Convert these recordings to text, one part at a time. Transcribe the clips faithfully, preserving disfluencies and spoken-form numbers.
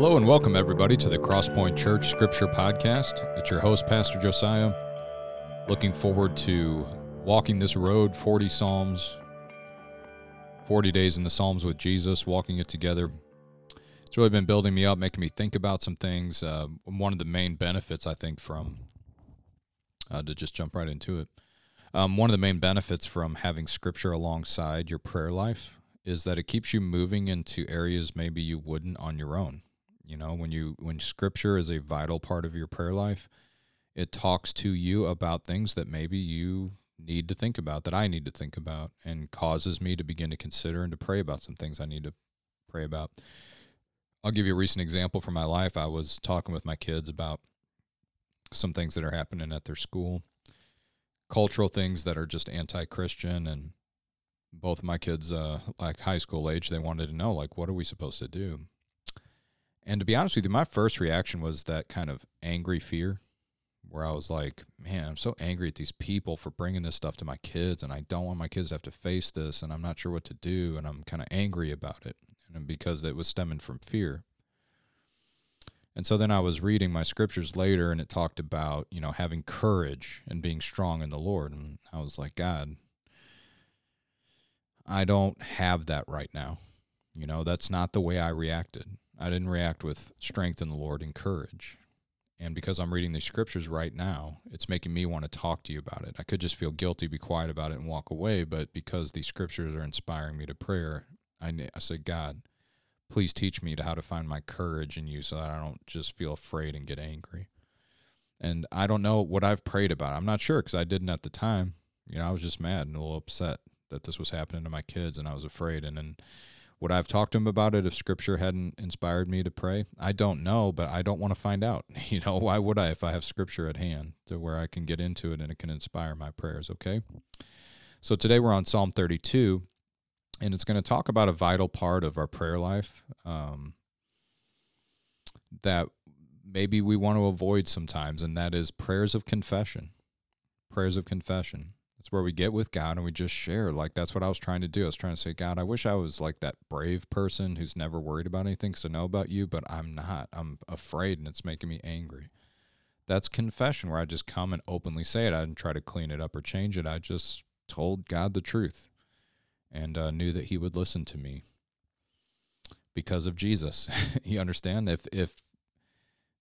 Hello and welcome everybody to the Cross Point Church Scripture Podcast. It's your host, Pastor Josiah. Looking forward to walking this road, forty Psalms, forty days in the Psalms with Jesus, walking it together. It's really been building me up, making me think about some things. Uh, one of the main benefits, I think, from, uh, to just jump right into it, um, one of the main benefits from having Scripture alongside your prayer life is that it keeps you moving into areas maybe you wouldn't on your own. You know, when you when Scripture is a vital part of your prayer life, it talks to you about things that maybe you need to think about, that I need to think about, and causes me to begin to consider and to pray about some things I need to pray about. I'll give you a recent example from my life. I was talking with my kids about some things that are happening at their school, cultural things that are just anti-Christian, and both of my kids, uh, like high school age, they wanted to know, like, what are we supposed to do? And to be honest with you, my first reaction was that kind of angry fear where I was like, man, I'm so angry at these people for bringing this stuff to my kids, and I don't want my kids to have to face this, and I'm not sure what to do, and I'm kind of angry about it, and because it was stemming from fear. And so then I was reading my scriptures later, and it talked about, you know, having courage and being strong in the Lord, and I was like, God, I don't have that right now. You know, that's not the way I reacted. I didn't react with strength in the Lord and courage. And because I'm reading these scriptures right now, it's making me want to talk to you about it. I could just feel guilty, be quiet about it, and walk away, but because these scriptures are inspiring me to prayer, I, I said, God, please teach me to how to find my courage in you so that I don't just feel afraid and get angry. And I don't know what I've prayed about. I'm not sure because I didn't at the time. You know, I was just mad and a little upset that this was happening to my kids, and I was afraid. And then would I have talked to them about it if Scripture hadn't inspired me to pray? I don't know, but I don't want to find out. You know, why would I if I have Scripture at hand to where I can get into it and it can inspire my prayers, okay? So today we're on Psalm thirty-two, and it's going to talk about a vital part of our prayer life um, that maybe we want to avoid sometimes, and that is prayers of confession, prayers of confession. That's where we get with God and we just share. Like, that's what I was trying to do. I was trying to say, God, I wish I was like that brave person who's never worried about anything, so I know about you, but I'm not. I'm afraid, and it's making me angry. That's confession, where I just come and openly say it. I didn't try to clean it up or change it. I just told God the truth and uh, knew that he would listen to me because of Jesus. You understand? If, if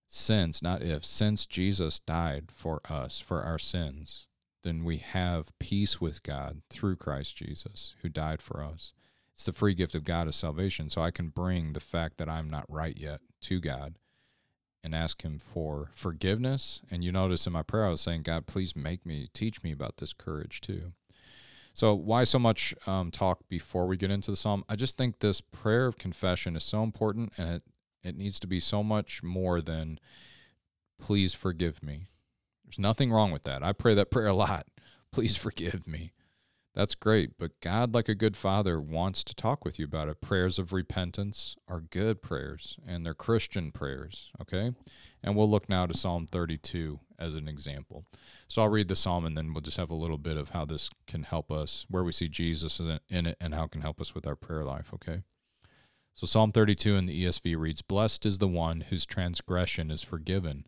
since, not if, since Jesus died for us, for our sins, then we have peace with God through Christ Jesus, who died for us. It's the free gift of God as salvation, so I can bring the fact that I'm not right yet to God and ask him for forgiveness. And you notice in my prayer I was saying, God, please make me, teach me about this courage too. So why so much um, talk before we get into the psalm? I just think this prayer of confession is so important, and it, it needs to be so much more than, please forgive me. There's nothing wrong with that. I pray that prayer a lot. Please forgive me. That's great, but God, like a good father, wants to talk with you about it. Prayers of repentance are good prayers, and they're Christian prayers, okay? And we'll look now to Psalm thirty-two as an example. So I'll read the psalm, and then we'll just have a little bit of how this can help us, where we see Jesus in it, and how it can help us with our prayer life, okay? So Psalm thirty-two in the E S V reads, "Blessed is the one whose transgression is forgiven,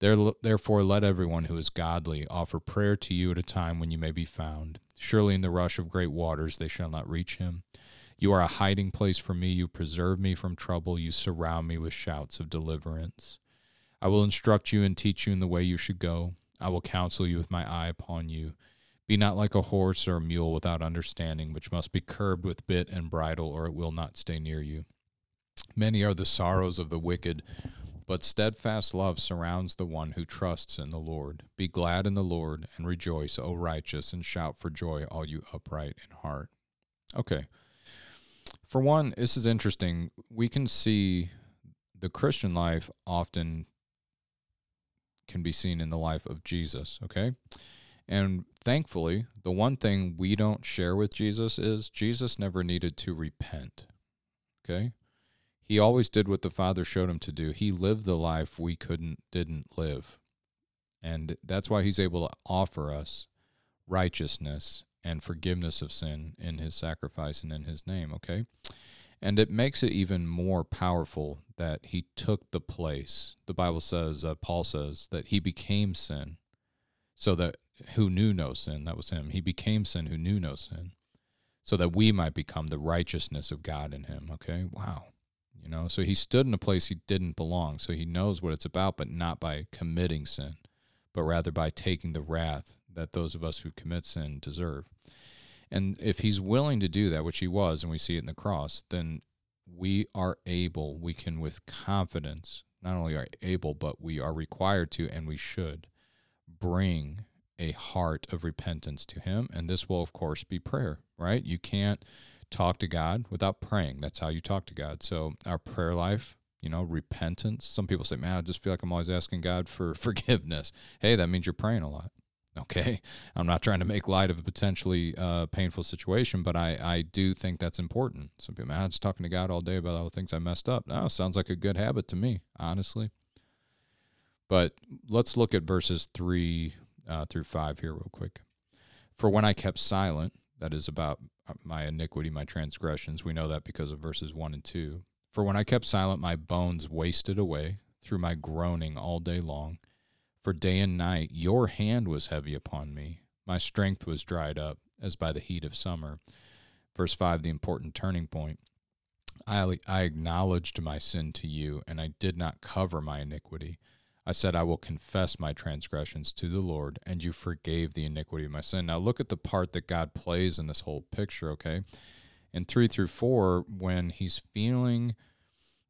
Therefore, let everyone who is godly offer prayer to you at a time when you may be found. Surely in the rush of great waters they shall not reach him. You are a hiding place for me. You preserve me from trouble. You surround me with shouts of deliverance. I will instruct you and teach you in the way you should go. I will counsel you with my eye upon you. Be not like a horse or a mule without understanding, which must be curbed with bit and bridle, or it will not stay near you. Many are the sorrows of the wicked, but steadfast love surrounds the one who trusts in the Lord. Be glad in the Lord and rejoice, O righteous, and shout for joy, all you upright in heart." Okay. For one, this is interesting. We can see the Christian life often can be seen in the life of Jesus, okay? And thankfully, the one thing we don't share with Jesus is Jesus never needed to repent, okay? He always did what the Father showed him to do. He lived the life we couldn't, didn't live. And that's why he's able to offer us righteousness and forgiveness of sin in his sacrifice and in his name, okay? And it makes it even more powerful that he took the place. The Bible says, uh, Paul says, that he became sin so that who knew no sin, that was him. He became sin who knew no sin so that we might become the righteousness of God in him, okay? Wow. You know, so he stood in a place he didn't belong, so he knows what it's about, but not by committing sin, but rather by taking the wrath that those of us who commit sin deserve. And if he's willing to do that, which he was, and we see it in the cross, then we are able, we can with confidence, not only are able, but we are required to, and we should, bring a heart of repentance to him. And this will, of course, be prayer, right? You can't talk to God without praying. That's how you talk to God. So our prayer life, you know, repentance. Some people say, man, I just feel like I'm always asking God for forgiveness. Hey, that means you're praying a lot. Okay, I'm not trying to make light of a potentially uh, painful situation, but I, I do think that's important. Some people, I'm just talking to God all day about all the things I messed up. No, sounds like a good habit to me, honestly. But let's look at verses three uh, through five here real quick. For when I kept silent, that is about my iniquity, my transgressions. We know that because of verses one and two. For when I kept silent, my bones wasted away through my groaning all day long. For day and night your hand was heavy upon me. My strength was dried up as by the heat of summer. Verse five, the important turning point. I, I acknowledged my sin to you, and I did not cover my iniquity. I said, I will confess my transgressions to the Lord, and you forgave the iniquity of my sin. Now look at the part that God plays in this whole picture, okay? In three through four, when he's feeling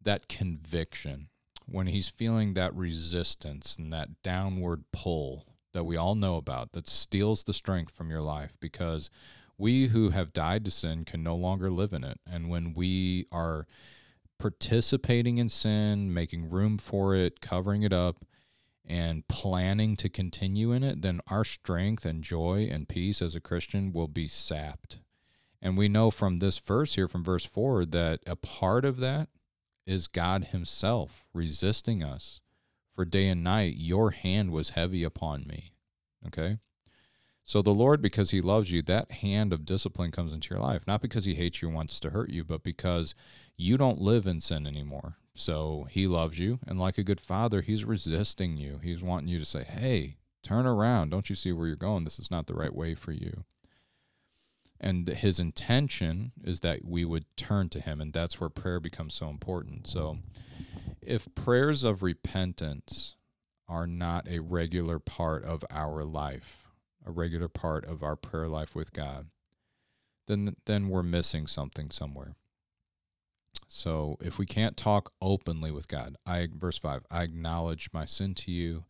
that conviction, when he's feeling that resistance and that downward pull that we all know about that steals the strength from your life, because we who have died to sin can no longer live in it. And when we are participating in sin, making room for it, covering it up, and planning to continue in it, then our strength and joy and peace as a Christian will be sapped. And we know from this verse here, from verse four, that a part of that is God himself resisting us. For day and night your hand was heavy upon me, okay? So the Lord, because he loves you, that hand of discipline comes into your life, not because he hates you and wants to hurt you, but because you don't live in sin anymore. So he loves you, and like a good father, he's resisting you. He's wanting you to say, hey, turn around. Don't you see where you're going? This is not the right way for you. And his intention is that we would turn to him, and that's where prayer becomes so important. So if prayers of repentance are not a regular part of our life, a regular part of our prayer life with God, then then we're missing something somewhere. So if we can't talk openly with God, I verse five, I acknowledge my sin to you,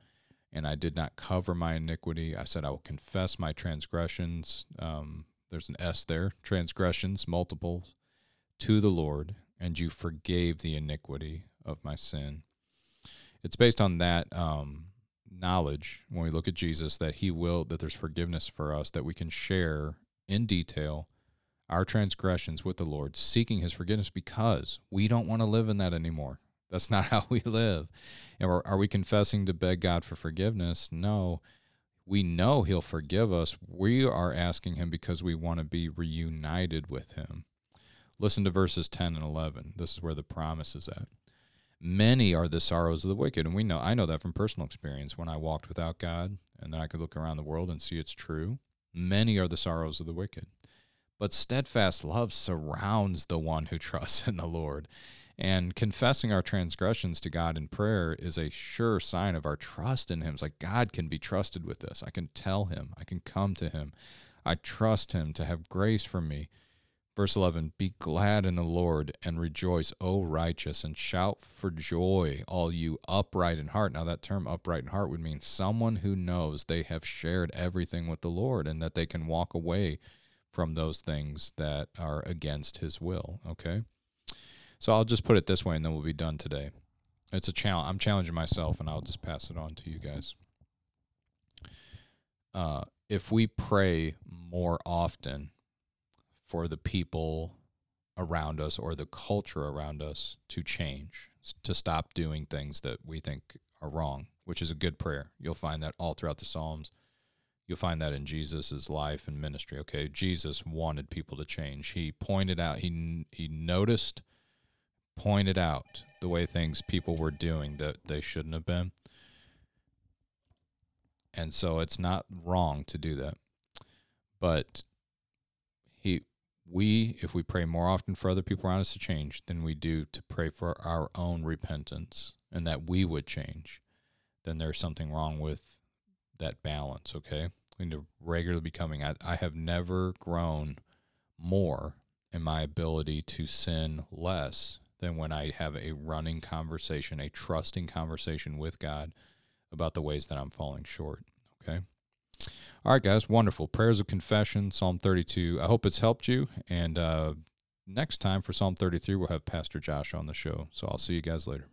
and I did not cover my iniquity. I said I will confess my transgressions. Um, there's an S there, transgressions, multiples, to the Lord, and you forgave the iniquity of my sin. It's based on that um, knowledge, when we look at Jesus, that he will, that there's forgiveness for us, that we can share in detail our transgressions with the Lord, seeking his forgiveness because we don't want to live in that anymore. That's not how we live. And are we confessing to beg God for forgiveness? No. We know he'll forgive us. We are asking him because we want to be reunited with him. Listen to verses ten and eleven. This is where the promise is at. Many are the sorrows of the wicked, and we know I know that from personal experience when I walked without God, and then I could look around the world and see it's true. Many are the sorrows of the wicked, but steadfast love surrounds the one who trusts in the Lord. And confessing our transgressions to God in prayer is a sure sign of our trust in him. It's like, God can be trusted with this. I can tell him. I can come to him. I trust him to have grace for me. Verse eleven, be glad in the Lord and rejoice, O righteous, and shout for joy, all you upright in heart. Now that term upright in heart would mean someone who knows they have shared everything with the Lord and that they can walk away from those things that are against his will, okay? So I'll just put it this way, and then we'll be done today. It's a challenge. I'm challenging myself, and I'll just pass it on to you guys. Uh, if we pray more often for the people around us or the culture around us to change, to stop doing things that we think are wrong, which is a good prayer. You'll find that all throughout the Psalms. You'll find that in Jesus's life and ministry. Okay, Jesus wanted people to change. He pointed out, he he noticed, pointed out the way things people were doing that they shouldn't have been. And so it's not wrong to do that. But he we if we pray more often for other people around us to change than we do to pray for our own repentance and that we would change, then there's something wrong with that balance, okay? We need to regularly be coming. I, I have never grown more in my ability to sin less than when I have a running conversation, a trusting conversation with God about the ways that I'm falling short, okay? All right, guys, wonderful. Prayers of Confession, Psalm thirty-two. I hope it's helped you, and uh, next time for Psalm thirty-three, we'll have Pastor Josh on the show. So I'll see you guys later.